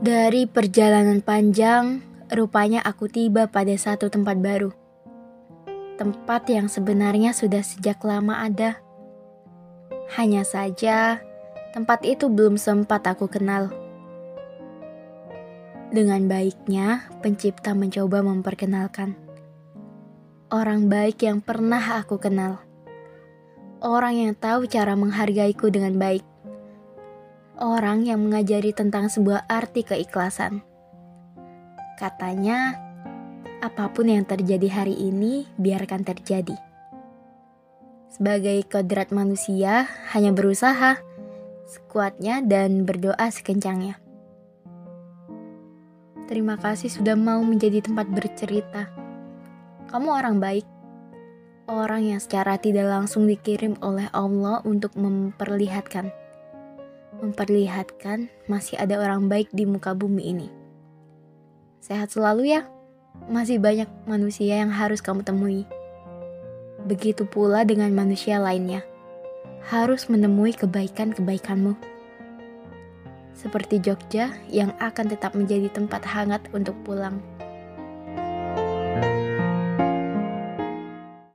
Dari perjalanan panjang, rupanya aku tiba pada satu tempat baru. Tempat yang sebenarnya sudah sejak lama ada. Hanya saja, tempat itu belum sempat aku kenal. Dengan baiknya, pencipta mencoba memperkenalkan orang baik yang pernah aku kenal. Orang yang tahu cara menghargaiku dengan baik. Orang yang mengajari tentang sebuah arti keikhlasan. Katanya, apapun yang terjadi hari ini, biarkan terjadi. Sebagai kodrat manusia, hanya berusaha sekuatnya dan berdoa sekencangnya. Terima kasih sudah mau menjadi tempat bercerita. Kamu orang baik, orang yang secara tidak langsung dikirim oleh Allah untuk memperlihatkan masih ada orang baik di muka bumi ini. Sehat selalu ya, masih banyak manusia yang harus kamu temui. Begitu pula dengan manusia lainnya, harus menemui kebaikan-kebaikanmu. Seperti Jogja yang akan tetap menjadi tempat hangat untuk pulang.